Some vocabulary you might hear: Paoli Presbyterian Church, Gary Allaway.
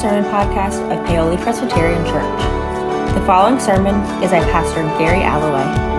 Sermon Podcast of Paoli Presbyterian Church. The following sermon is by Pastor Gary Allaway.